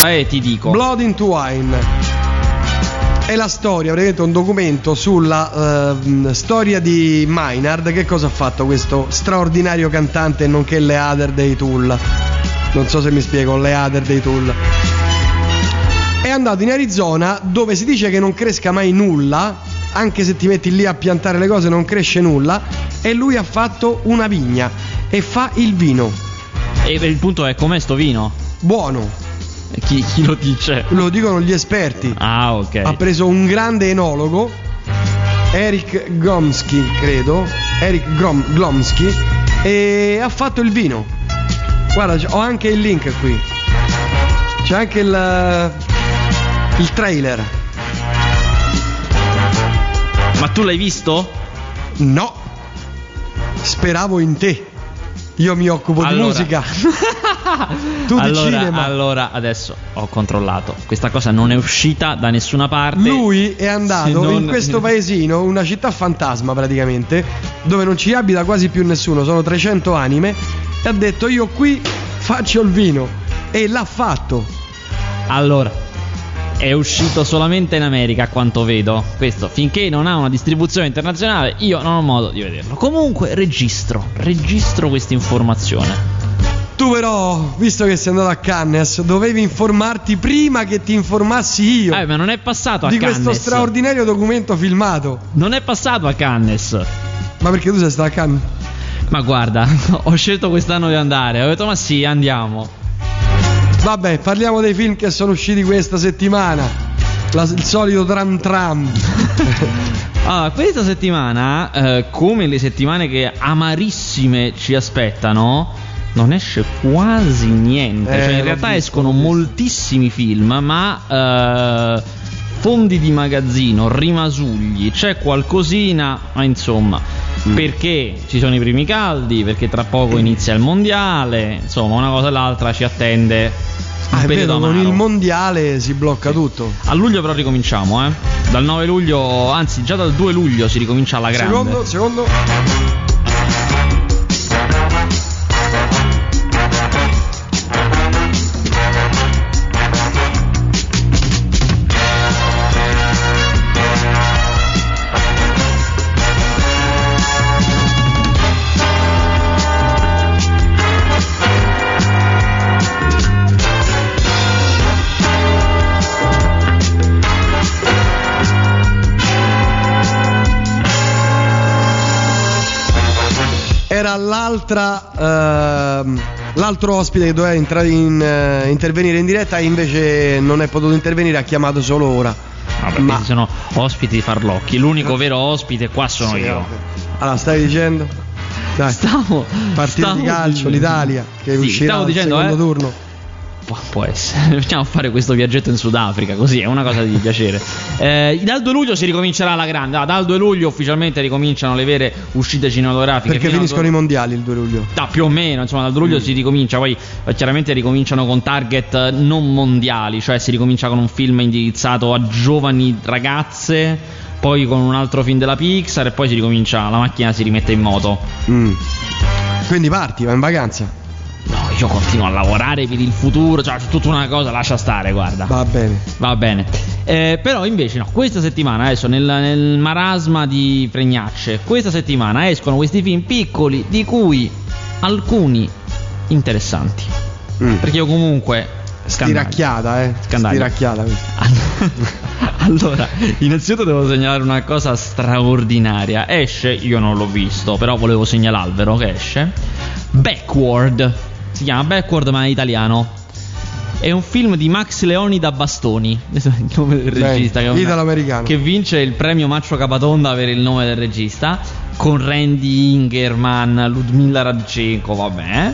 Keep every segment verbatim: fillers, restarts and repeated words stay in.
Eh, ti dico Blood into Wine è la storia, praticamente un documento sulla uh, storia di Maynard. Che cosa ha fatto questo straordinario cantante, nonché leader dei Tull? Non so se mi spiego, leader dei Tull. È andato in Arizona, dove si dice che non cresca mai nulla, anche se ti metti lì a piantare le cose non cresce nulla, e lui ha fatto una vigna e fa il vino. E il punto è, com'è sto vino? Buono. Chi, chi lo dice? Lo dicono gli esperti. Ah, ok. Ha preso un grande enologo, Eric Gromsky, credo. Eric Grom, Gromsky, e ha fatto il vino. Guarda, ho anche il link qui. C'è anche il il trailer. Ma tu l'hai visto? No. Speravo in te. Io mi occupo allora. di musica. Tu di allora, cinema. Allora adesso ho controllato. Questa cosa non è uscita da nessuna parte. Lui è andato non... in questo paesino, una città fantasma praticamente, dove non ci abita quasi più nessuno. Sono trecento anime. E ha detto: io qui faccio il vino. E l'ha fatto. Allora, è uscito solamente in America, a quanto vedo. Questo, finché non ha una distribuzione internazionale, io non ho modo di vederlo. Comunque registro Registro questa informazione. Tu però, visto che sei andato a Cannes, dovevi informarti prima che ti informassi io. Eh, ma non è passato a Cannes. Di questo straordinario documento filmato. Non è passato a Cannes. Ma perché tu sei stato a Cannes? Ma guarda, ho scelto quest'anno di andare. Ho detto ma sì, andiamo. Vabbè, parliamo dei film che sono usciti questa settimana. La, il solito tram tram. Allora, questa settimana, eh, come le settimane che amarissime ci aspettano, non esce quasi niente. Eh, cioè, in realtà visto, escono moltissimi film, ma eh, fondi di magazzino, rimasugli, c'è qualcosina, ma insomma. Mm. Perché ci sono i primi caldi, perché tra poco inizia il mondiale, insomma una cosa e l'altra ci attende. Ah, è vero, con il mondiale si blocca tutto. A luglio però ricominciamo, eh. Dal nove luglio, anzi già dal due luglio si ricomincia alla grande. Secondo, secondo. Era l'altra uh, l'altro ospite che doveva entrare in, uh, intervenire in diretta, invece non è potuto intervenire, ha chiamato solo ora. Vabbè, ma sono ospiti farlocchi, l'unico vero ospite qua sono sì, io. Allora, stai dicendo? Dai. Stavo partita stavo di calcio, dicendo. L'Italia che sì, uscirà al dicendo, secondo eh. turno. Può essere, facciamo fare questo viaggetto in Sudafrica, così è una cosa di piacere. Eh, dal due luglio si ricomincerà la grande. Ah, dal due luglio ufficialmente ricominciano le vere uscite cinematografiche. Perché finiscono due... i mondiali il due luglio? Da più o meno, insomma, dal due luglio mm. si ricomincia. Poi chiaramente ricominciano con target non mondiali, cioè si ricomincia con un film indirizzato a giovani ragazze, poi con un altro film della Pixar e poi si ricomincia, la macchina si rimette in moto. Mm. Quindi parti, vai in vacanza. No, io continuo a lavorare per il futuro, cioè tutta una cosa, lascia stare, guarda. Va bene. Va bene. Eh, però invece no, questa settimana, adesso nel, nel marasma di pregnacce, questa settimana escono questi film piccoli, di cui alcuni interessanti. Mm. Perché io comunque... Stiracchiata, eh. Scandaglio. Stiracchiata. Allora, innanzitutto devo segnalare una cosa straordinaria. Esce, io non l'ho visto, però volevo segnalarvelo che esce. Backward. Si chiama Backward, ma è italiano. È un film di Max Leoni da Bastoni, il nome del regista, che, italo-americano, che vince il premio Maccio Capatonda per il nome del regista, con Randy Ingerman, Ludmilla Radchenko, vabbè.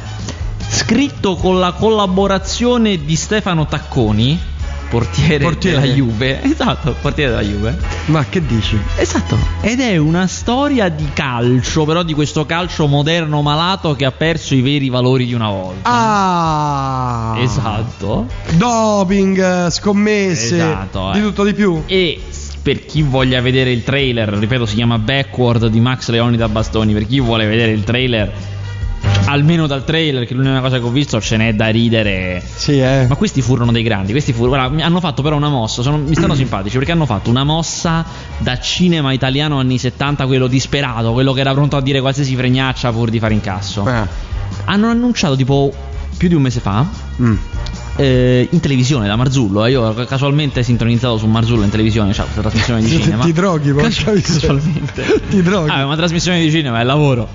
Scritto con la collaborazione di Stefano Tacconi, portiere, portiere della Juve. Esatto, portiere della Juve. Ma che dici? Esatto. Ed è una storia di calcio, però di questo calcio moderno malato che ha perso i veri valori di una volta. Ah! Esatto. Doping, scommesse, esatto, eh. di tutto di più. E per chi voglia vedere il trailer, ripeto, si chiama Backward di Max Leoni da Bastoni, per chi vuole vedere il trailer, almeno dal trailer, che l'unica cosa che ho visto ce n'è da ridere. Sì, eh. Ma questi furono dei grandi, questi furono, guarda, hanno fatto però una mossa, sono, mi stanno simpatici perché hanno fatto una mossa da cinema italiano anni settanta, quello disperato, quello che era pronto a dire qualsiasi fregnaccia pur di fare incasso. Eh. Hanno annunciato tipo più di un mese fa mm. eh, in televisione da Marzullo, eh, io casualmente sintonizzato su Marzullo in televisione, c'è una trasmissione di cinema. Ti droghi, Cas- casualmente. Ti droghi. Ah, una trasmissione di cinema è lavoro.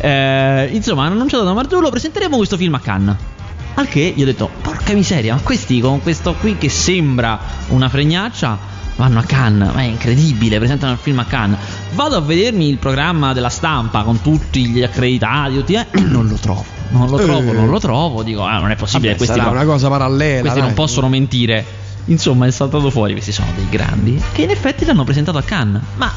Eh, insomma, hanno annunciato da Marzullo: presenteremo questo film a Cannes. Al che gli ho detto: porca miseria, ma questi con questo qui che sembra una fregnaccia vanno a Cannes, ma è incredibile, presentano il film a Cannes. Vado a vedermi il programma della stampa con tutti gli accreditati, tutti, eh, non lo trovo, non lo trovo, non lo trovo, dico, ah, non è possibile, questi sarà una cosa parallela, questi dai, non possono mentire. Insomma, è saltato fuori, questi sono dei grandi che in effetti l'hanno presentato a Cannes, ma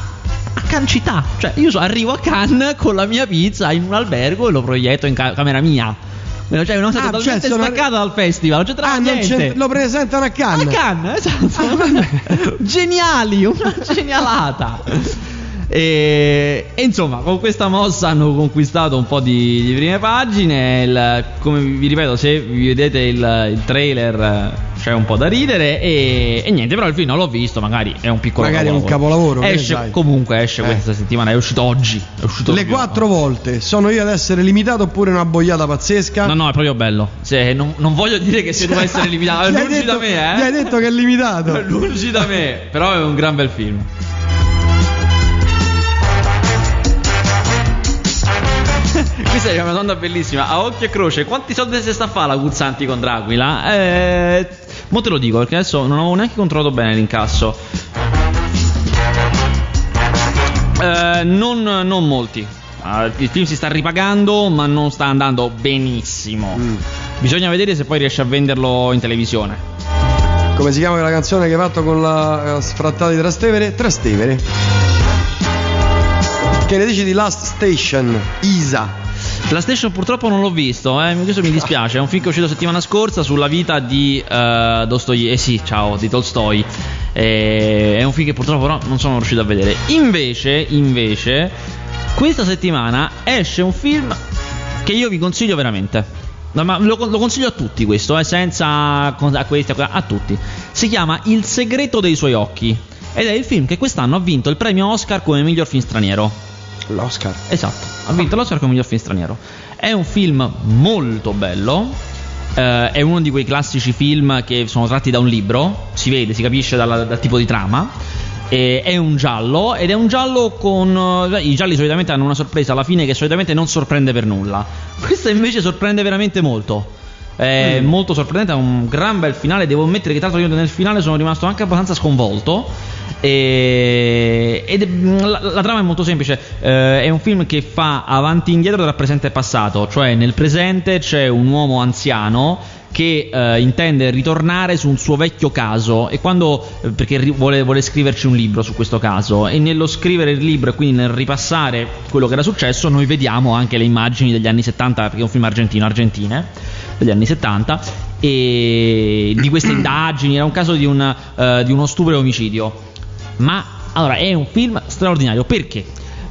a Cannes città, cioè io so, arrivo a Cannes con la mia pizza in un albergo e lo proietto in ca- camera mia. Cioè una cosa ah, totalmente cioè, sono... staccata dal festival, cioè, ah, non c'è, lo presentano a Cannes. A Cannes, esatto. Ah, geniali, una genialata. E, e insomma, con questa mossa hanno conquistato un po' di, di prime pagine. Il, come vi ripeto, se vi vedete il, il trailer c'è un po' da ridere. E, e niente, però il film non l'ho visto, magari è un piccolo magari capolavoro. Magari è un capolavoro. Esce, sai. Comunque esce eh. questa settimana, è uscito oggi. È uscito le quattro no. volte. Sono io ad essere limitato oppure una boiata pazzesca? No, no, è proprio bello. Se, non, non voglio dire che se devo essere limitato, è lungi detto, da me, eh. Gli hai detto che è limitato. È lungi da me, però è un gran bel film. Questa è una domanda bellissima. A occhio e croce, quanti soldi si sta a fare la Guzzanti con Dracula? Eh, mo te lo dico perché adesso non avevo neanche controllato bene l'incasso. Eh, non, non molti. Uh, il film si sta ripagando, ma non sta andando benissimo. Mm. Bisogna vedere se poi riesce a venderlo in televisione. Come si chiama quella canzone che hai fatto con la uh, sfrattata di Trastevere? Trastevere. Che ne dici di Last Station? Isa. Last Station purtroppo non l'ho visto, eh. Questo mi dispiace. È un film che è uscito settimana scorsa sulla vita di uh, Dostoevskij. Eh sì, ciao, di Tolstoi. Eh, è un film che purtroppo no, non sono riuscito a vedere. Invece, invece, questa settimana esce un film che io vi consiglio veramente. No, ma lo, lo consiglio a tutti questo, eh, senza a questi, a, a tutti. Si chiama Il segreto dei suoi occhi ed è il film che quest'anno ha vinto il premio Oscar come miglior film straniero. L'Oscar. Esatto, ha vinto l'Oscar come miglior film straniero. È un film molto bello, eh, è uno di quei classici film che sono tratti da un libro. Si vede, si capisce dalla, dal tipo di trama. eh, È un giallo. Ed è un giallo con... Eh, i gialli solitamente hanno una sorpresa alla fine che solitamente non sorprende per nulla. Questo invece sorprende veramente molto. È mm. molto sorprendente, ha un gran bel finale. Devo ammettere che tra l'altro io nel finale sono rimasto anche abbastanza sconvolto. E... Ed la, la trama è molto semplice. Eh, è un film che fa avanti e indietro tra presente e passato. Cioè nel presente c'è un uomo anziano che eh, intende ritornare su un suo vecchio caso e quando perché ri- vuole, vuole scriverci un libro su questo caso, e nello scrivere il libro e quindi nel ripassare quello che era successo noi vediamo anche le immagini degli anni settanta, perché è un film argentino, argentine degli anni settanta, e di queste indagini. Era un caso di, una, uh, di uno stupro e omicidio. Ma allora è un film straordinario perché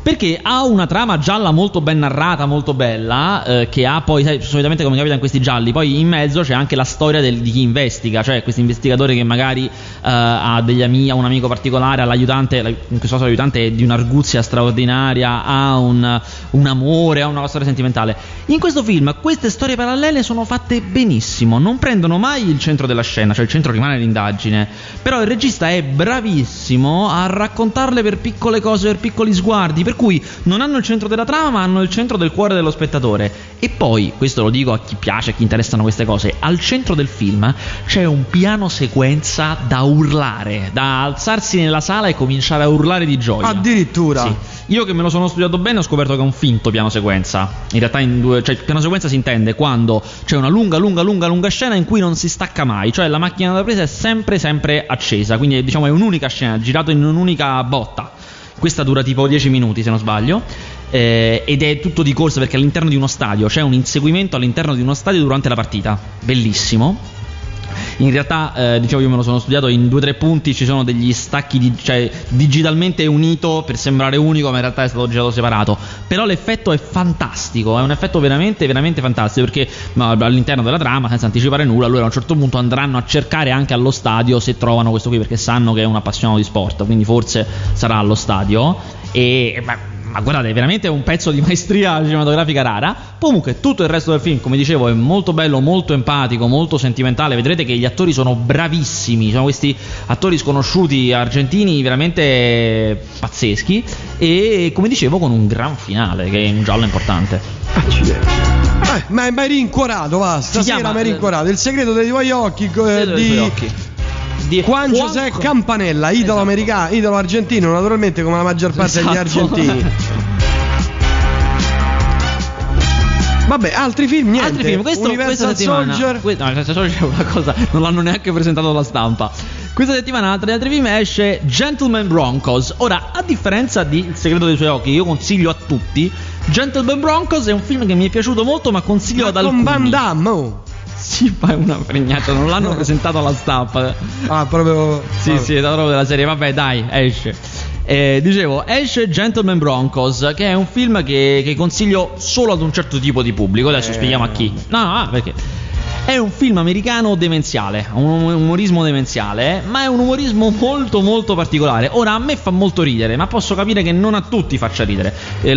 Perché ha una trama gialla molto ben narrata, molto bella, eh, che ha poi, sai, solitamente come capita in questi gialli, poi in mezzo c'è anche la storia del, di chi investiga, cioè questo investigatore che magari eh, ha degli amici, ha un amico particolare, ha l'aiutante, in questo caso l'aiutante è di un'arguzia straordinaria, ha un, un amore, ha una storia sentimentale. In questo film queste storie parallele sono fatte benissimo, non prendono mai il centro della scena, cioè il centro rimane l'indagine, però il regista è bravissimo a raccontarle per piccole cose, per piccoli sguardi, per cui non hanno il centro della trama ma hanno il centro del cuore dello spettatore. E poi, questo lo dico a chi piace, a chi interessano queste cose, al centro del film c'è un piano sequenza da urlare, da alzarsi nella sala e cominciare a urlare di gioia. Addirittura sì. Io che me lo sono studiato bene ho scoperto che è un finto piano sequenza. In realtà in due, cioè piano sequenza si intende quando c'è una lunga lunga lunga lunga scena in cui non si stacca mai, cioè la macchina da presa è sempre sempre accesa, quindi diciamo è un'unica scena girata in un'unica botta. Questa dura tipo dieci minuti se non sbaglio, eh, ed è tutto di corsa perché all'interno di uno stadio c'è un inseguimento all'interno di uno stadio durante la partita, bellissimo. In realtà eh, dicevo, io me lo sono studiato in due o tre punti, ci sono degli stacchi di, cioè digitalmente unito per sembrare unico, ma in realtà è stato girato separato. Però l'effetto è fantastico, è un effetto veramente veramente fantastico, perché no, all'interno della trama, senza anticipare nulla, allora a un certo punto andranno a cercare anche allo stadio se trovano questo qui, perché sanno che è un appassionato di sport, quindi forse sarà allo stadio. E ma, ma guardate, è veramente un pezzo di maestria cinematografica rara. Comunque tutto il resto del film, come dicevo, è molto bello, molto empatico, molto sentimentale. Vedrete che gli attori sono bravissimi, sono questi attori sconosciuti argentini veramente pazzeschi. E come dicevo, con un gran finale che è un giallo importante. Accidenti. Eh, ma mi hai rincuorato, va, stasera mi hai rincuorato. Il segreto dei tuoi occhi, eh, di di Juan José Campanella, italo-americano, esatto. Italo-argentino, naturalmente, come la maggior parte, esatto, degli argentini. Vabbè, altri film, niente. Altri film, questo, Universal questa Soldier. Que- no, Universal Soldier è una cosa, non l'hanno neanche presentato alla stampa. Questa settimana tra gli altri film esce Gentleman Broncos. Ora, a differenza di Il segreto dei suoi occhi, io consiglio a tutti Gentleman Broncos. È un film che mi è piaciuto molto, ma consiglio ma ad alcuni. Con Van Damme, oh. Sì, ma è una fregnata, non l'hanno presentato alla stampa. Ah, proprio. Sì, vabbè. Sì, è proprio della serie. Vabbè, dai, esce. Eh, dicevo, esce Gentleman Broncos, che è un film che, che consiglio solo ad un certo tipo di pubblico. Adesso eh... spieghiamo a chi. No, no, ah, perché è un film americano demenziale, un umorismo demenziale, ma è un umorismo molto molto particolare. Ora, a me fa molto ridere, ma posso capire che non a tutti faccia ridere. Il,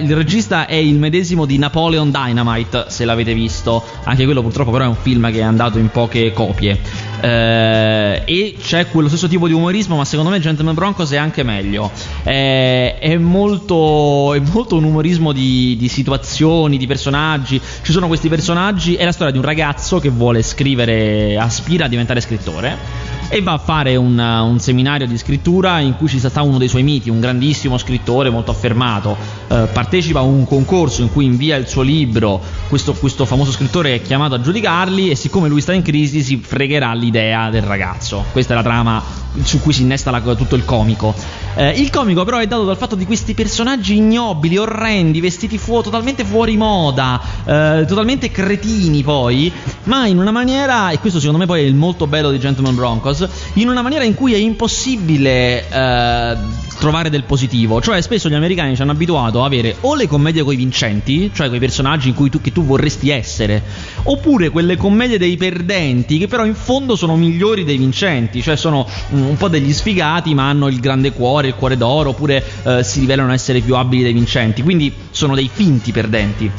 il regista è il medesimo di Napoleon Dynamite, se l'avete visto. Anche quello purtroppo però è un film che è andato in poche copie. Eh, e c'è quello stesso tipo di umorismo, ma secondo me Gentleman Broncos è anche meglio. Eh, è molto, è molto un umorismo di, di situazioni, di personaggi. Ci sono questi personaggi, è la storia di un ragazzo che vuole scrivere, aspira a diventare scrittore e va a fare un, un seminario di scrittura in cui ci sta uno dei suoi miti, un grandissimo scrittore molto affermato. Eh, partecipa a un concorso in cui invia il suo libro, questo, questo famoso scrittore è chiamato a giudicarli e siccome lui sta in crisi si fregherà l'idea del ragazzo. Questa è la trama su cui si innesta la, tutto il comico. Eh, il comico però è dato dal fatto di questi personaggi ignobili, orrendi, vestiti fu- totalmente fuori moda, eh, totalmente cretini poi, ma in una maniera, e questo secondo me poi è il molto bello di Gentleman Broncos, in una maniera in cui è impossibile eh, trovare del positivo. Cioè spesso gli americani ci hanno abituato a avere o le commedie coi vincenti, cioè quei personaggi in cui tu, che tu vorresti essere, oppure quelle commedie dei perdenti che però in fondo sono migliori dei vincenti, cioè sono mh, un po' degli sfigati ma hanno il grande cuore, il cuore d'oro, oppure eh, si rivelano essere più abili dei vincenti, quindi sono dei finti perdenti.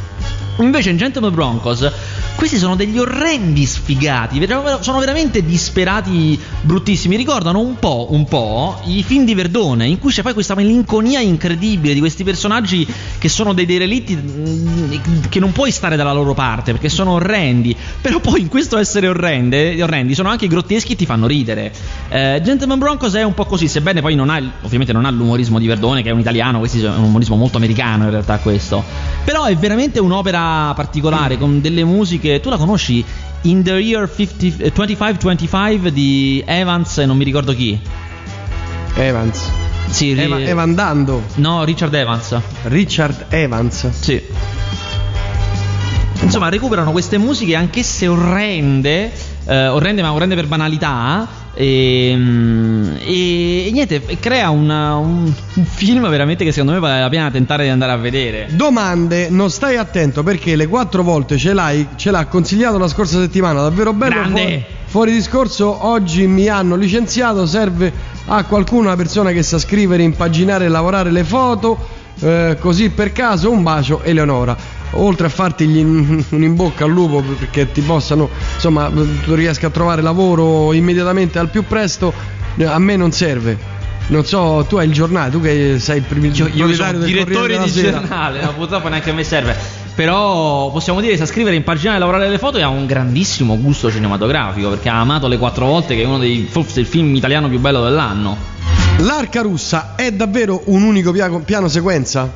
Invece in Gentleman Broncos questi sono degli orrendi sfigati, sono veramente disperati, bruttissimi. Ricordano un po', un po' i film di Verdone, in cui c'è poi questa melinconia incredibile di questi personaggi che sono dei derelitti, che non puoi stare dalla loro parte perché sono orrendi, però poi in questo essere orrende, orrendi sono anche grotteschi e ti fanno ridere. eh, Gentleman Broncos è un po' così, sebbene poi non ha, ovviamente non ha l'umorismo di Verdone che è un italiano, questo è un umorismo molto americano in realtà questo, però è veramente un'opera particolare con delle musiche. Tu la conosci? In the Year venticinque venticinque di Evans e non mi ricordo chi. Evans. Sì, ri- Eva- Evandando. No, Richard Evans. Richard Evans. Sì. Insomma, recuperano queste musiche anch'esse orrende, eh, orrende ma orrende per banalità. E, e, e niente, crea una, un, un film veramente che secondo me vale la pena tentare di andare a vedere. Domande, non stai attento perché le quattro volte ce l'hai, ce l'ha consigliato la scorsa settimana, davvero bello. Grande. Fu- fuori discorso, oggi mi hanno licenziato, serve a qualcuno una persona che sa scrivere, impaginare e lavorare le foto. Eh, così per caso un bacio Eleonora, oltre a farti gli in, un in bocca al lupo perché ti possano, insomma, tu riesca a trovare lavoro immediatamente al più presto, a me non serve, non so, tu hai il giornale, tu che sei il privilegio, io, io sono del direttore di sera. Giornale, no, purtroppo neanche a me serve. Però possiamo dire che sa scrivere, impaginare e lavorare le foto e ha un grandissimo gusto cinematografico perché ha amato le quattro volte, che è uno dei forse il film italiano più bello dell'anno. L'Arca Russa è davvero un unico piano, piano sequenza?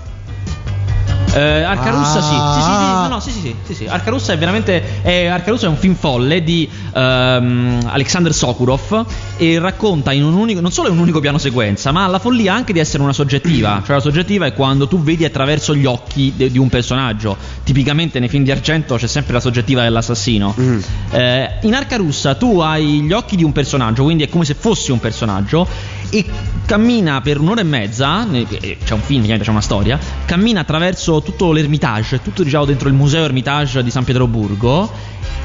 Eh, Arca Russa, ah. sì. Sì, sì, sì. No, no, sì, sì, sì, sì, sì. Arca Russa è veramente. È, Arca Russa è un film folle di um, Aleksandr Sokurov. E racconta in un unico. Non solo è un unico piano sequenza, ma la follia anche di essere una soggettiva. Cioè, la soggettiva è quando tu vedi attraverso gli occhi de, di un personaggio. Tipicamente nei film di Argento c'è sempre la soggettiva dell'assassino. Mm. Eh, in Arca Russa tu hai gli occhi di un personaggio, quindi è come se fossi un personaggio. E cammina per un'ora e mezza. C'è un film, c'è una storia. Cammina attraverso tutto l'Ermitage, tutto, diciamo, dentro il museo Ermitage di San Pietroburgo.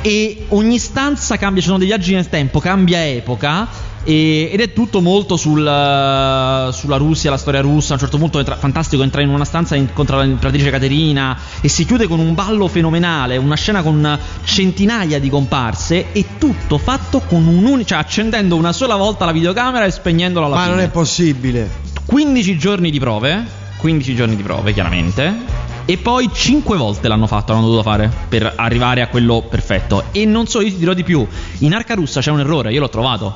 E ogni stanza cambia, ci sono dei viaggi nel tempo, cambia epoca. E, ed è tutto molto sul, uh, sulla Russia, la storia russa. A un certo punto è tra- fantastico, entra in una stanza e incontra l'imperatrice Caterina. E si chiude con un ballo fenomenale, una scena con centinaia di comparse. E tutto fatto con un unico, cioè accendendo una sola volta la videocamera e spegnendola alla ma fine. Ma non è possibile. quindici giorni di prove quindici giorni di prove, chiaramente. E poi cinque volte l'hanno fatto, l'hanno dovuto fare per arrivare a quello perfetto. E non so, io ti dirò di più. In Arca Russa c'è un errore, io l'ho trovato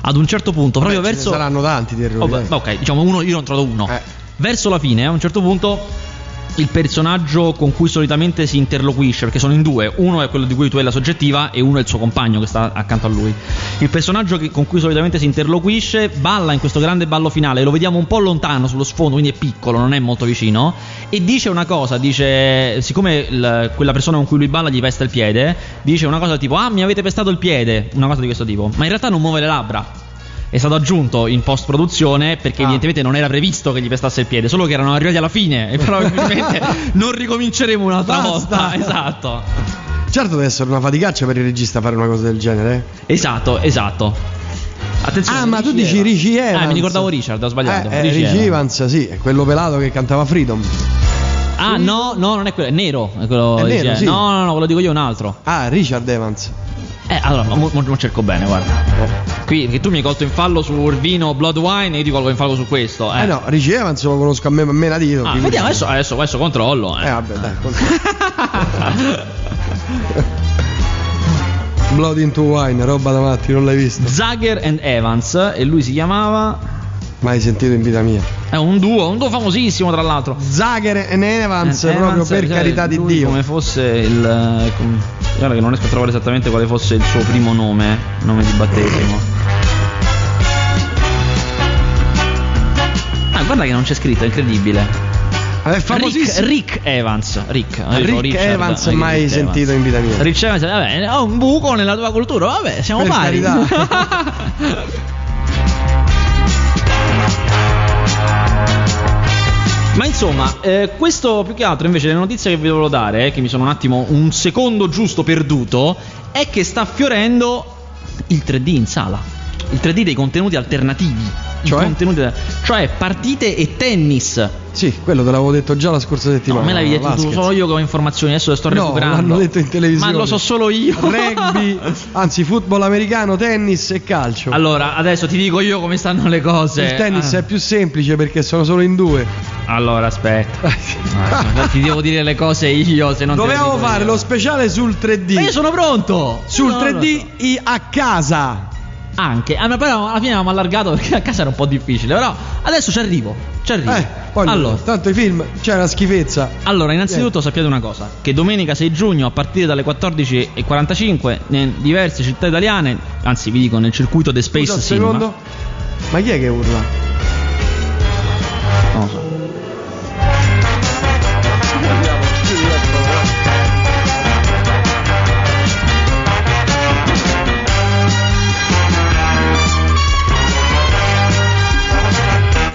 ad un certo punto. Vabbè, proprio verso, ce ne saranno tanti di errori. Oh, ok, diciamo uno, io ne ho trovato uno. Eh. Verso la fine, a un certo punto, il personaggio con cui solitamente si interloquisce, perché sono in due, uno è quello di cui tu hai la soggettiva e uno è il suo compagno che sta accanto a lui. Il personaggio che, con cui solitamente si interloquisce, balla in questo grande ballo finale, lo vediamo un po' lontano sullo sfondo, quindi è piccolo, non è molto vicino, e dice una cosa, dice, siccome la, quella persona con cui lui balla gli pesta il piede, dice una cosa tipo: ah, mi avete pestato il piede, una cosa di questo tipo, ma in realtà non muove le labbra. È stato aggiunto in post produzione perché ah. evidentemente non era previsto che gli pestasse il piede, solo che erano arrivati alla fine e probabilmente non ricominceremo un'altra Basta. volta. Esatto. Certo deve essere una faticaccia per il regista fare una cosa del genere. Esatto, esatto. Attenzione. Ah, ma Richie tu dici Rick Evans. Ah, mi ricordavo Richard, ho sbagliato. Eh, eh, Rick Evans, sì, è quello pelato che cantava Freedom. Ah, no, no, non è quello, è nero, è quello è nero, sì. No, no, no, quello dico io, è un altro. Ah, Richard Evans. Eh, allora, mo, mo cerco bene, guarda. Qui che tu mi hai colto in fallo su Urvino Bloodwine e io ti colgo in fallo su questo. Eh, eh no, Rick Evans lo conosco a me, a me la dito. Ah, vediamo, adesso, adesso, adesso controllo. Eh, eh vabbè, dai, controllo. Blood into Wine, roba da matti, non l'hai visto? Zager and Evans, e lui si chiamava... Mai sentito in vita mia. È un duo, un duo famosissimo tra l'altro. Zager and Evans, eh, proprio Evans, per carità di Dio. Come fosse il... Come, guarda che non riesco a trovare esattamente quale fosse il suo primo nome, nome di battesimo. Ah, guarda che non c'è scritto, è incredibile. È famosissimo. Rick, Rick Evans. Rick, Rick Richard, Evans, mai Rick sentito Evans. In vita mia. Rick Evans, vabbè, ho un buco nella tua cultura, vabbè, siamo per pari. Carità. Ma insomma, eh, questo più che altro invece le notizie che vi volevo dare, eh, che mi sono un attimo, un secondo giusto perduto, è che sta fiorendo il tre D in sala. Il tre D dei contenuti alternativi. Cioè? Contenuti, cioè partite e tennis. Sì, quello te l'avevo detto già la scorsa settimana. No, me l'avevi detto tu, solo io che ho informazioni, adesso le sto recuperando. No, l'hanno detto in televisione. Ma lo so solo io. Rugby, anzi football americano, tennis e calcio. Allora, adesso ti dico io come stanno le cose. Il tennis ah. è più semplice perché sono solo in due. Allora, aspetta. Ah, ti devo dire le cose io, se non dovevamo fare io. Lo speciale sul tre D. Ma io sono pronto. Sul no, tre D so. A casa. Anche, ah, ma poi alla fine avevamo allargato perché a casa era un po' difficile, però adesso ci arrivo, ci arrivo. Eh, poi allora, tanto i film, c'è una schifezza. Allora, innanzitutto sappiate una cosa, che domenica sei giugno a partire dalle quattordici e quarantacinque in diverse città italiane, anzi vi dico nel circuito The Space. Scusa, Cinema. Secondo, ma chi è che urla? Non lo so.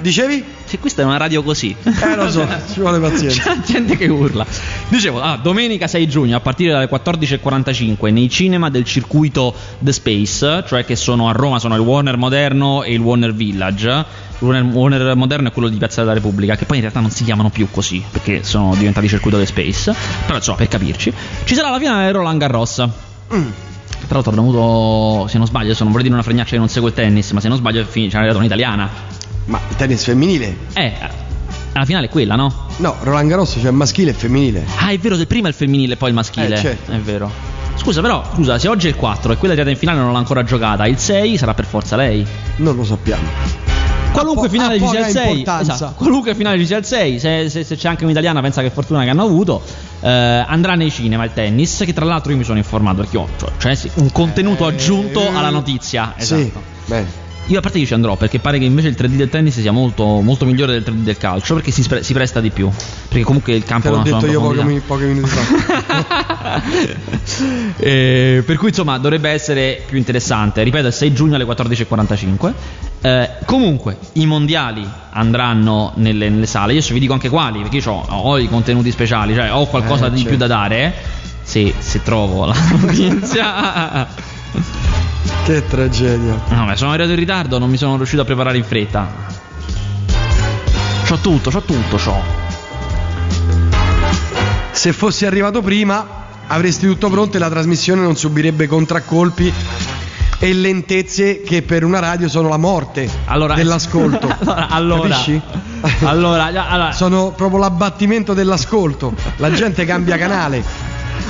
Dicevi? Se questa è una radio così. Eh, lo so, ci vuole pazienza. C'è gente che urla. Dicevo, ah, domenica sei giugno a partire dalle quattordici e quarantacinque nei cinema del circuito The Space, cioè che sono a Roma, sono il Warner Moderno e il Warner Village. Il Warner Moderno è quello di Piazza della Repubblica, che poi in realtà non si chiamano più così perché sono diventati circuito The Space. Però insomma, per capirci, ci sarà la finale del Roland Garros. Mm. Tra l'altro abbiamo avuto, se non sbaglio, adesso non vorrei dire una fregnaccia che non segue il tennis, ma se non sbaglio c'è arrivata un'italiana. Ma il tennis femminile? Eh, alla finale è quella, no? No, Roland Garros c'è, cioè maschile e femminile. Ah, è vero, prima il femminile e poi il maschile. Eh, certo. È vero. Scusa, però, scusa, se oggi è il quattro e quella tirata in finale non l'ha ancora giocata, il sei sarà per forza lei? Non lo sappiamo. qualunque finale di C S sei, esatto, qualunque finale di C S sei, se, se, se c'è anche un'italiana, pensa che fortuna che hanno avuto, eh, andrà nei cinema il tennis, che tra l'altro io mi sono informato perché ho, cioè, sì, un contenuto eh, aggiunto eh, alla notizia, esatto. Sì, bene. Io a parte io ci andrò, perché pare che invece il tre D del tennis sia molto, molto migliore del tre D del calcio, perché si, pre- si presta di più, perché comunque il campo è una sua profondità. Te l'ho detto io pochi minuti fa. eh, Per cui insomma dovrebbe essere più interessante. Ripeto, il sei giugno alle quattordici e quarantacinque. eh, Comunque i mondiali andranno nelle, nelle sale. Io se vi dico anche quali, perché io ho, ho i contenuti speciali, cioè ho qualcosa eh, di certo. più da dare, eh, se, se trovo la notizia. Che tragedia. No, ma sono arrivato in ritardo, non mi sono riuscito a preparare in fretta. C'ho tutto, c'ho tutto, c'ho. Se fossi arrivato prima, avresti tutto pronto e la trasmissione non subirebbe contraccolpi e lentezze che per una radio sono la morte, allora, dell'ascolto. Allora, capisci? Allora, allora. Sono proprio l'abbattimento dell'ascolto. La gente cambia canale.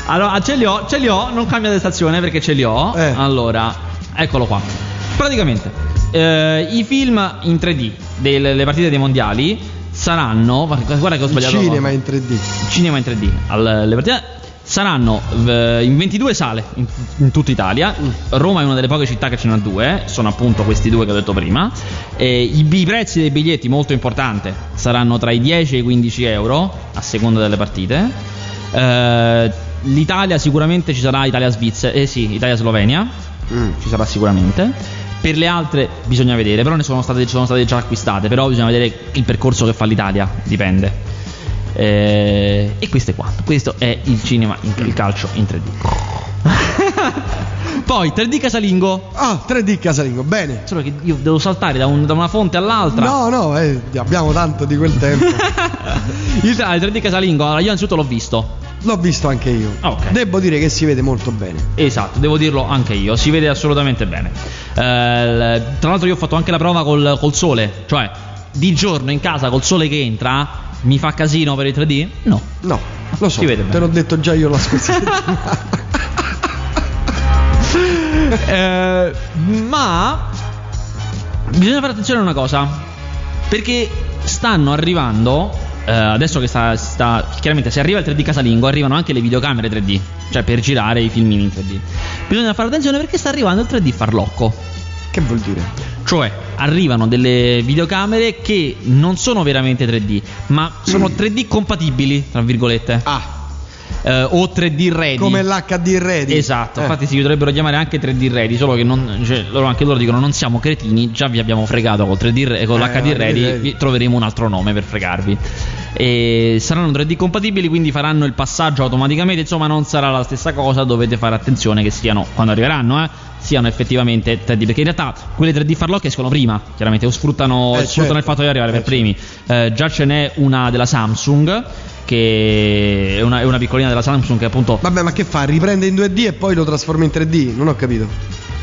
Allora, ce li ho, ce li ho, non cambia di stazione perché ce li ho. Eh. Allora, eccolo qua. Praticamente, eh, i film in tre D delle partite dei mondiali saranno. Guarda che ho sbagliato. Cinema in tre D. Cinema in tre D. All, le partite saranno eh, in ventidue sale in, in tutta Italia. Roma è una delle poche città che ce n'ha due. Sono appunto questi due che ho detto prima. Eh, i, I prezzi dei biglietti, molto importante, saranno tra i dieci e i quindici euro a seconda delle partite. Eh. L'Italia sicuramente ci sarà, Italia-Svizzera, eh sì, Italia-Slovenia, mm. ci sarà sicuramente. Per le altre bisogna vedere, però ne sono state, sono state già acquistate, però bisogna vedere il percorso che fa l'Italia, dipende. Eh, e questo è quanto, questo è il cinema, in, il calcio in tre D. Poi tre D casalingo. Ah, tre D casalingo, bene. Solo che io devo saltare da, un, da una fonte all'altra. No, no, eh, abbiamo tanto di quel tempo. Il tre D casalingo, allora io innanzitutto l'ho visto. L'ho visto anche io. Okay. Devo dire che si vede molto bene. Esatto, devo dirlo anche io. Si vede assolutamente bene. Eh, tra l'altro io ho fatto anche la prova col, col sole. Cioè, di giorno in casa col sole che entra, mi fa casino per il tre D? No. No, lo so. Si vede bene. Te l'ho detto già io la scorsa settimana. eh, ma bisogna fare attenzione a una cosa, perché stanno arrivando... Uh, adesso che sta, sta chiaramente, se arriva il tre D casalingo, arrivano anche le videocamere tre D, cioè per girare i filmini in tre D. Bisogna fare attenzione perché sta arrivando il tre D farlocco. Che vuol dire? Cioè arrivano delle videocamere che non sono veramente tre D, ma sono mm. tre D compatibili, tra virgolette. Ah uh, O tre D ready. Come l'H D ready. Esatto, eh. Infatti si dovrebbero chiamare anche tre D ready. Solo che non, cioè, loro, anche loro dicono non siamo cretini, già vi abbiamo fregato col tre D, con eh, l'H D ready, ready. Troveremo un altro nome per fregarvi. E saranno tre D compatibili, quindi faranno il passaggio automaticamente. Insomma, non sarà la stessa cosa. Dovete fare attenzione che siano, quando arriveranno, eh, siano effettivamente tre D, perché in realtà quelle tre D farlocche escono prima, chiaramente, o sfruttano, eh, sfruttano certo. il fatto di arrivare eh, per primi. Eh, già ce n'è una della Samsung, che è una, è una piccolina della Samsung che appunto. Vabbè, ma che fa? Riprende in due D e poi lo trasforma in tre D? Non ho capito.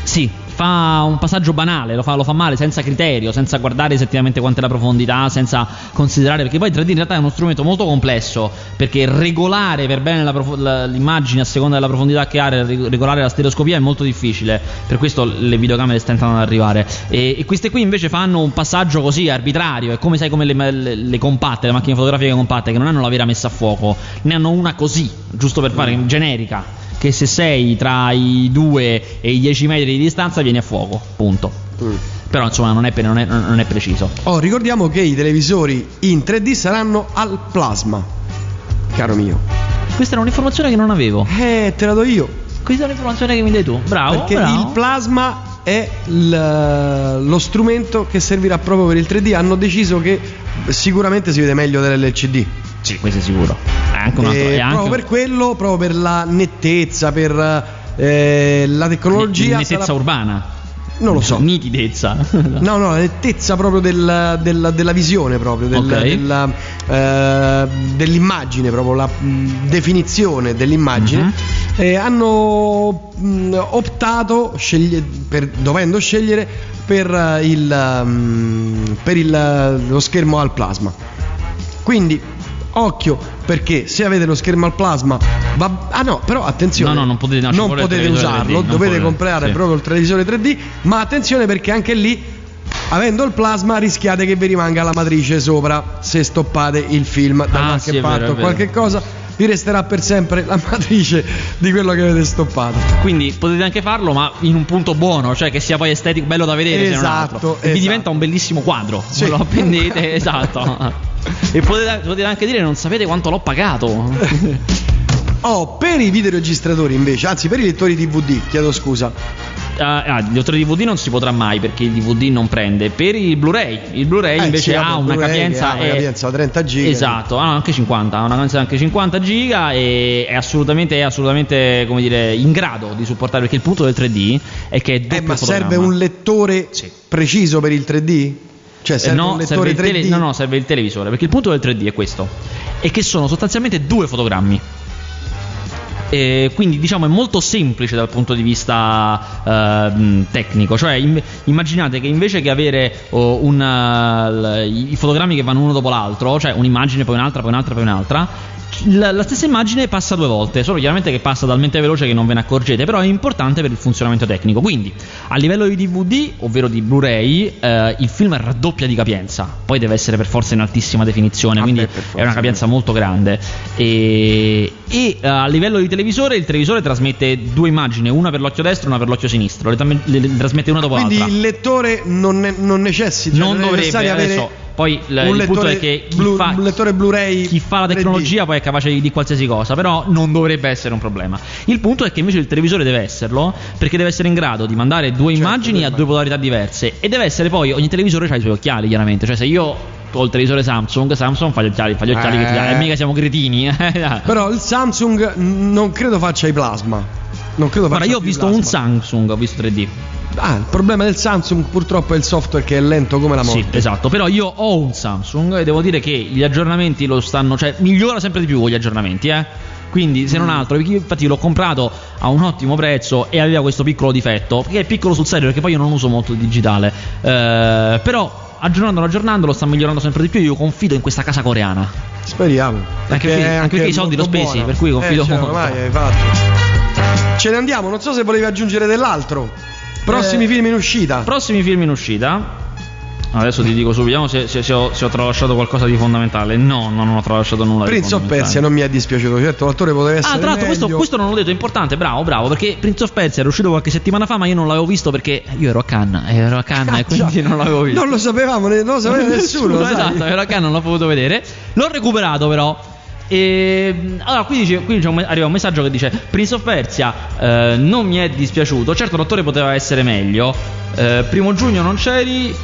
Sì, fa un passaggio banale, lo fa, lo fa male, senza criterio, senza guardare effettivamente quant'è la profondità, senza considerare, perché poi il tre D in realtà è uno strumento molto complesso, perché regolare per bene la prof- la, l'immagine a seconda della profondità che ha, regolare la stereoscopia è molto difficile, per questo le videocamere stentano ad arrivare, e, e queste qui invece fanno un passaggio così arbitrario, è come sai come le, le, le compatte, le macchine fotografiche compatte, che non hanno la vera messa a fuoco, ne hanno una così, giusto per fare, generica, che se sei tra i due e i dieci metri di distanza vieni a fuoco, punto. Mm. Però insomma non è, non, è, non è preciso. Oh, ricordiamo che i televisori in tre D saranno al plasma, caro mio. Questa era un'informazione che non avevo. Eh, te la do io. Questa è un'informazione che mi dai tu. Bravo. Perché bravo. Il plasma è l- lo strumento che servirà proprio per il tre D. Hanno deciso che sicuramente si vede meglio dell'L C D. Sì, questo è sicuro. È anche un altro, è eh, anche... Proprio per quello, proprio per la nettezza, per eh, la tecnologia. La nettezza sarà... urbana. Non lo so. Nitidezza. No, no, la nettezza proprio del, del, della visione, proprio del, okay. della, eh, dell'immagine, proprio la mh, definizione dell'immagine. Mm-hmm. Eh, hanno mh, optato, sceglie, per, dovendo scegliere, per, il, mh, per il, lo schermo al plasma. Quindi. Occhio, perché se avete lo schermo al plasma va... Ah no, però attenzione, no, no, non potete, no, non potete usarlo tre D, non dovete comprare sì. proprio il televisore tre D. Ma attenzione perché anche lì Avendo il plasma rischiate che vi rimanga la matrice sopra se stoppate il film da ah, qualche sì, parte o qualche cosa. Vi resterà per sempre la matrice di quello che avete stoppato. Quindi potete anche farlo, ma in un punto buono, cioè che sia poi estetico, bello da vedere. Esatto, se non altro. Esatto. E vi diventa un bellissimo quadro. Se sì. lo appendete, esatto. E potete, potete anche dire: non sapete quanto l'ho pagato. Oh, per i videoregistratori invece, anzi, per i lettori D V D, chiedo scusa. Uh, ah, gli autori D V D non si potrà mai, perché il D V D non prende. Per il Blu-ray, il Blu-ray eh, invece ha una Blu-ray capienza, ha una capienza è... trenta giga. Esatto, ah, anche cinquanta, ha una capienza anche cinquanta giga e è assolutamente, è assolutamente, come dire, in grado di supportare, perché il punto del tre D è che è doppio eh, ma fotogramma. Serve un lettore sì. preciso per il tre D? Cioè serve eh no, un lettore serve tre D? Tele... No, no, serve il televisore, perché il punto del tre D è questo, è che sono sostanzialmente due fotogrammi. E quindi diciamo è molto semplice dal punto di vista eh, tecnico, cioè im- immaginate che invece che avere oh, una, l- i fotogrammi che vanno uno dopo l'altro, cioè un'immagine poi un'altra poi un'altra poi un'altra, la, la stessa immagine passa due volte, solo chiaramente che passa talmente veloce che non ve ne accorgete, però è importante per il funzionamento tecnico. Quindi a livello di D V D, ovvero di Blu-ray, eh, il film raddoppia di capienza, poi deve essere per forza in altissima definizione, ah quindi beh, per forza, è una capienza sì. molto grande. E, e a livello di televisore, il televisore trasmette due immagini, una per l'occhio destro e una per l'occhio sinistro, le, le, le trasmette una dopo quindi l'altra. Quindi il lettore non, ne, non necessita, cioè non, non dovrebbe avere... Adesso, poi l- il punto è che chi, blu- fa, lettore Blu-ray chi fa la tecnologia tre D poi è capace di, di qualsiasi cosa, però non dovrebbe essere un problema. Il punto è che invece il televisore deve esserlo, perché deve essere in grado di mandare due certo, immagini a due polarità diverse, e deve essere poi, ogni televisore ha i suoi occhiali chiaramente, cioè se io ho il televisore Samsung, Samsung fa gli occhiali, fa gli occhiali eh. che ti dà, e mica siamo cretini. Però il Samsung non credo faccia i plasma, non credo faccia. Ora io ho visto plasma. un Samsung, ho visto tre D. Ah, il problema del Samsung purtroppo è il software che è lento come la morte. Sì, esatto, però io ho un Samsung e devo dire che gli aggiornamenti lo stanno, cioè migliora sempre di più con gli aggiornamenti, eh. Quindi se non altro, infatti l'ho comprato a un ottimo prezzo e aveva questo piccolo difetto, che è piccolo sul serio perché poi io non uso molto il digitale, eh, però aggiornandolo aggiornandolo sta migliorando sempre di più. Io confido in questa casa coreana. Speriamo. Anche perché, anche perché i soldi l'ho spesi, buona. Per cui confido eh, cioè, molto. Ormai hai fatto. Ce ne andiamo, non so se volevi aggiungere dell'altro. Prossimi eh, film in uscita. Prossimi film in uscita. Adesso ti dico subito, vediamo se, se, se, ho, se ho tralasciato qualcosa di fondamentale. No, no, non ho tralasciato nulla. Prince of Persia non mi è dispiaciuto, certo l'attore poteva essere. Ah, tra l'altro questo, questo non l'ho detto, è importante, bravo, bravo, perché Prince of Persia era uscito qualche settimana fa, ma io non l'avevo visto perché io ero a Cannes, ero a Cannes ah, e quindi già. non l'avevo visto. Non lo sapevamo, non lo sapeva nessuno. Lo esatto, ero a Cannes, non l'ho potuto vedere. L'ho recuperato però. E allora qui, dice, qui c'è un, arriva un messaggio che dice: Prince of Persia eh, non mi è dispiaciuto, certo l'attore poteva essere meglio. Eh, primo giugno non c'eri.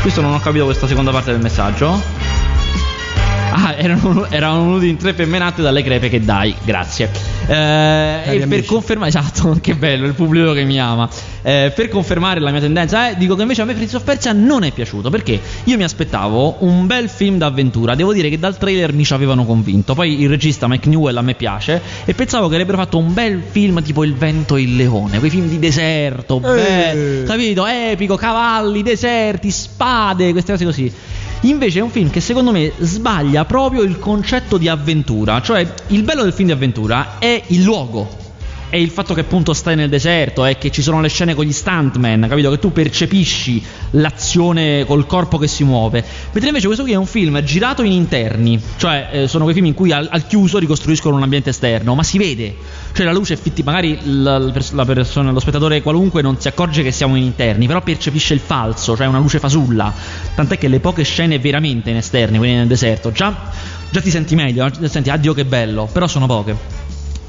Questo non ho capito, questa seconda parte del messaggio. Ah, erano, erano venuti in tre pennate dalle crepe che dai, grazie. Eh, e per amici. confermare, esatto, che bello il pubblico che mi ama. Eh, per confermare la mia tendenza, eh, dico che invece a me Prince of Persia non è piaciuto, perché io mi aspettavo un bel film d'avventura. Devo dire che dal trailer mi ci avevano convinto. Poi il regista Mike Newell a me piace, e pensavo che avrebbero fatto un bel film tipo Il vento e il leone, quei film di deserto, bello, capito? Epico, cavalli, deserti, spade, queste cose così. Invece è un film che secondo me sbaglia proprio il concetto di avventura. Cioè il bello del film di avventura è il luogo, è il fatto che appunto stai nel deserto, è che ci sono le scene con gli stuntman, capito? Che tu percepisci l'azione col corpo che si muove. Mentre invece questo qui è un film girato in interni, cioè eh, sono quei film in cui al, al chiuso ricostruiscono un ambiente esterno, ma si vede, cioè la luce è fitti, magari la, la persona, lo spettatore qualunque non si accorge che siamo in interni, però percepisce il falso, cioè una luce fasulla, tant'è che le poche scene veramente in esterni, quindi nel deserto, già, già ti senti meglio, senti addio che bello, però sono poche.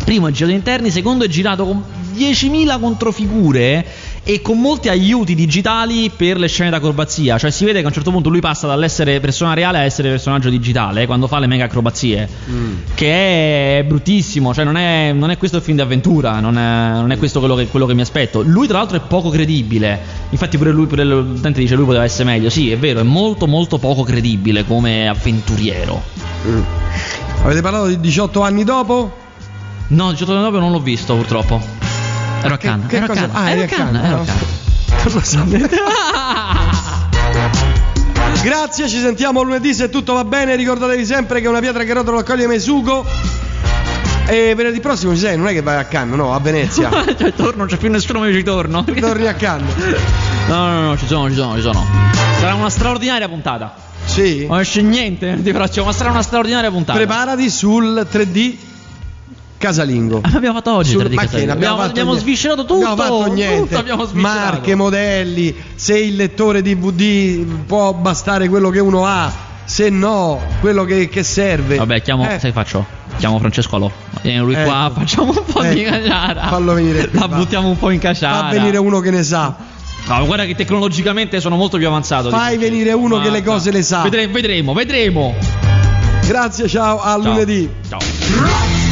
Primo è girato interni, secondo è girato con diecimila controfigure e con molti aiuti digitali per le scene da acrobazia. Cioè si vede che a un certo punto lui passa dall'essere persona reale a essere personaggio digitale quando fa le mega acrobazie, mm. che è bruttissimo, cioè non è, non è questo il film di avventura, non è, non è questo quello che, quello che mi aspetto. Lui tra l'altro è poco credibile, infatti pure lui, pure l'utente dice lui poteva essere meglio. Sì, è vero, è molto molto poco credibile come avventuriero. mm. Avete parlato di diciotto anni dopo? No, il giorno dopo non l'ho visto purtroppo. Ero a Cannes. Ero a Cannes. Ah, ero a Cannes. Ero a Cannes. Grazie, ci sentiamo lunedì se tutto va bene. Ricordatevi sempre che una pietra che rotola accoglie Mesugo. E venerdì prossimo ci sei? Non è che vai a Cannes, no, a Venezia. Cioè, torno, non c'è più nessuno, ma io ci torno. Torni a Cannes. No, no, no, ci sono, ci sono, ci sono. Sarà una straordinaria puntata. Sì? Non esce niente di braccio, ma sarà una straordinaria puntata. Preparati sul tre D casalingo. Abbiamo fatto oggi sul, tre D casalingo. Abbiamo, fatto abbiamo sviscerato tutto. Abbiamo fatto niente. Abbiamo marche, modelli, se il lettore D V D può bastare quello che uno ha. Se no, quello che, che serve. Vabbè, chiamo, eh. sai faccio? Chiamo Francesco Alò. Viene lui eh. qua, facciamo un po' eh. di caciara. Fallo venire. La va. buttiamo un po' in caciara. Fa venire uno che ne sa. No, guarda che tecnologicamente sono molto più avanzato. Fai dico, venire uno ma... che le cose le sa. Vedremo, vedremo, vedremo. Grazie, ciao, a ciao. lunedì. Ciao.